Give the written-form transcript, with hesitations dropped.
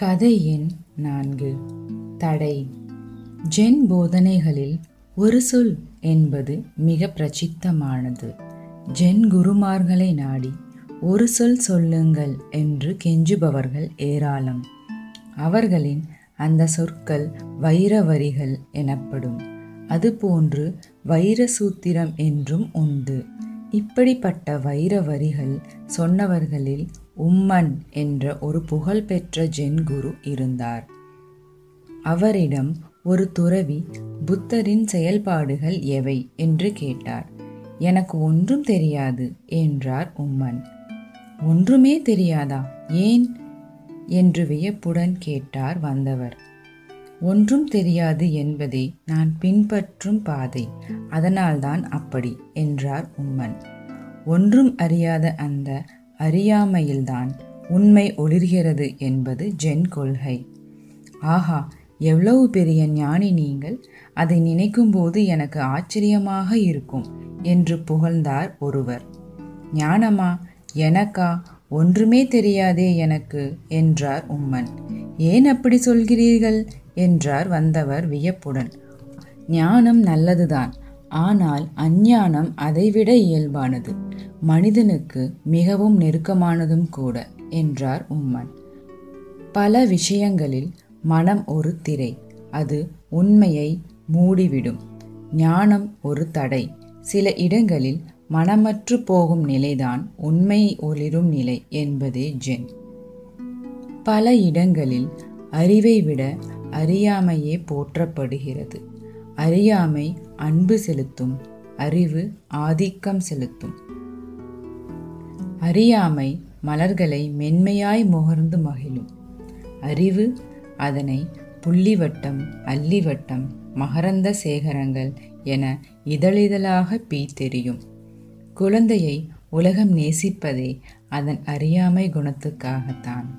கதை எண் 4. தடை. ஜென் போதனைகளில் ஒரு சொல் என்பது மிக பிரசித்தமானது. ஜென் குருமார்களை நாடி ஒரு சொல் சொல்லுங்கள் என்று கெஞ்சுபவர்கள் ஏராளம். அவர்களின் அந்த சொற்கள் வைர வரிகள் எனப்படும். அதுபோன்று வைர சூத்திரம் என்றும் உண்டு. இப்படிப்பட்ட வைர வரிகள் சொன்னவர்களில் உம்மன் என்ற ஒரு புகழ்பெற்ற ஜென் குரு இருந்தார். அவரிடம் ஒரு துறவி புத்தரின் செயல்பாடுகள் எவை என்று கேட்டார். எனக்கு ஒன்றும் தெரியாது என்றார் உம்மன். ஒன்றுமே தெரியாதா, ஏன் என்று வியப்புடன் கேட்டார் வந்தவர். ஒன்றும் தெரியாது என்பதே நான் பின்பற்றும் பாதை, அதனால்தான் அப்படி என்றார் உம்மன். ஒன்றும் அறியாத அந்த அறியாமையில்தான் உண்மை ஒளிர்கிறது என்பது ஜென் கொள்கை. ஆஹா, எவ்வளவு பெரிய ஞானி நீங்கள்! அதை நினைக்கும்போது எனக்கு ஆச்சரியமாக இருக்கும் என்று புகழ்ந்தார் ஒருவர். ஞானமா, எனக்கா? ஒன்றுமே தெரியாதே எனக்கு என்றார் உம்மன். ஏன் அப்படி சொல்கிறீர்கள் என்றார் வந்தவர் வியப்புடன். ஞானம் நல்லதுதான், ஆனால் அஞ்ஞானம் அதைவிட இயல்பானது, மனிதனுக்கு மிகவும் நெருக்கமானதும் கூட என்றார் உம்மன். பல விஷயங்களில் மனம் ஒரு திரை, அது உண்மையை மூடிவிடும். ஞானம் ஒரு தடை, சில இடங்களில் மனமற்று போகும் நிலைதான் உண்மை ஒளிரும் நிலை என்பதே ஜென். பல இடங்களில் அறிவை விட அறியாமையே போற்றப்படுகிறது. அறியாமை அன்பு செலுத்தும், அறிவு ஆதிக்கம் செலுத்தும். அறியாமை மலர்களை மென்மையாய் முகர்ந்து மகிழும், அறிவு அதனை புள்ளிவட்டம், அல்லிவட்டம், மகரந்த சேகரங்கள் என இதழிதழாக பீத்தெறியும். குழந்தையை உலகம் நேசிப்பதே அதன் அறியாமை குணத்துக்காகத்தான்.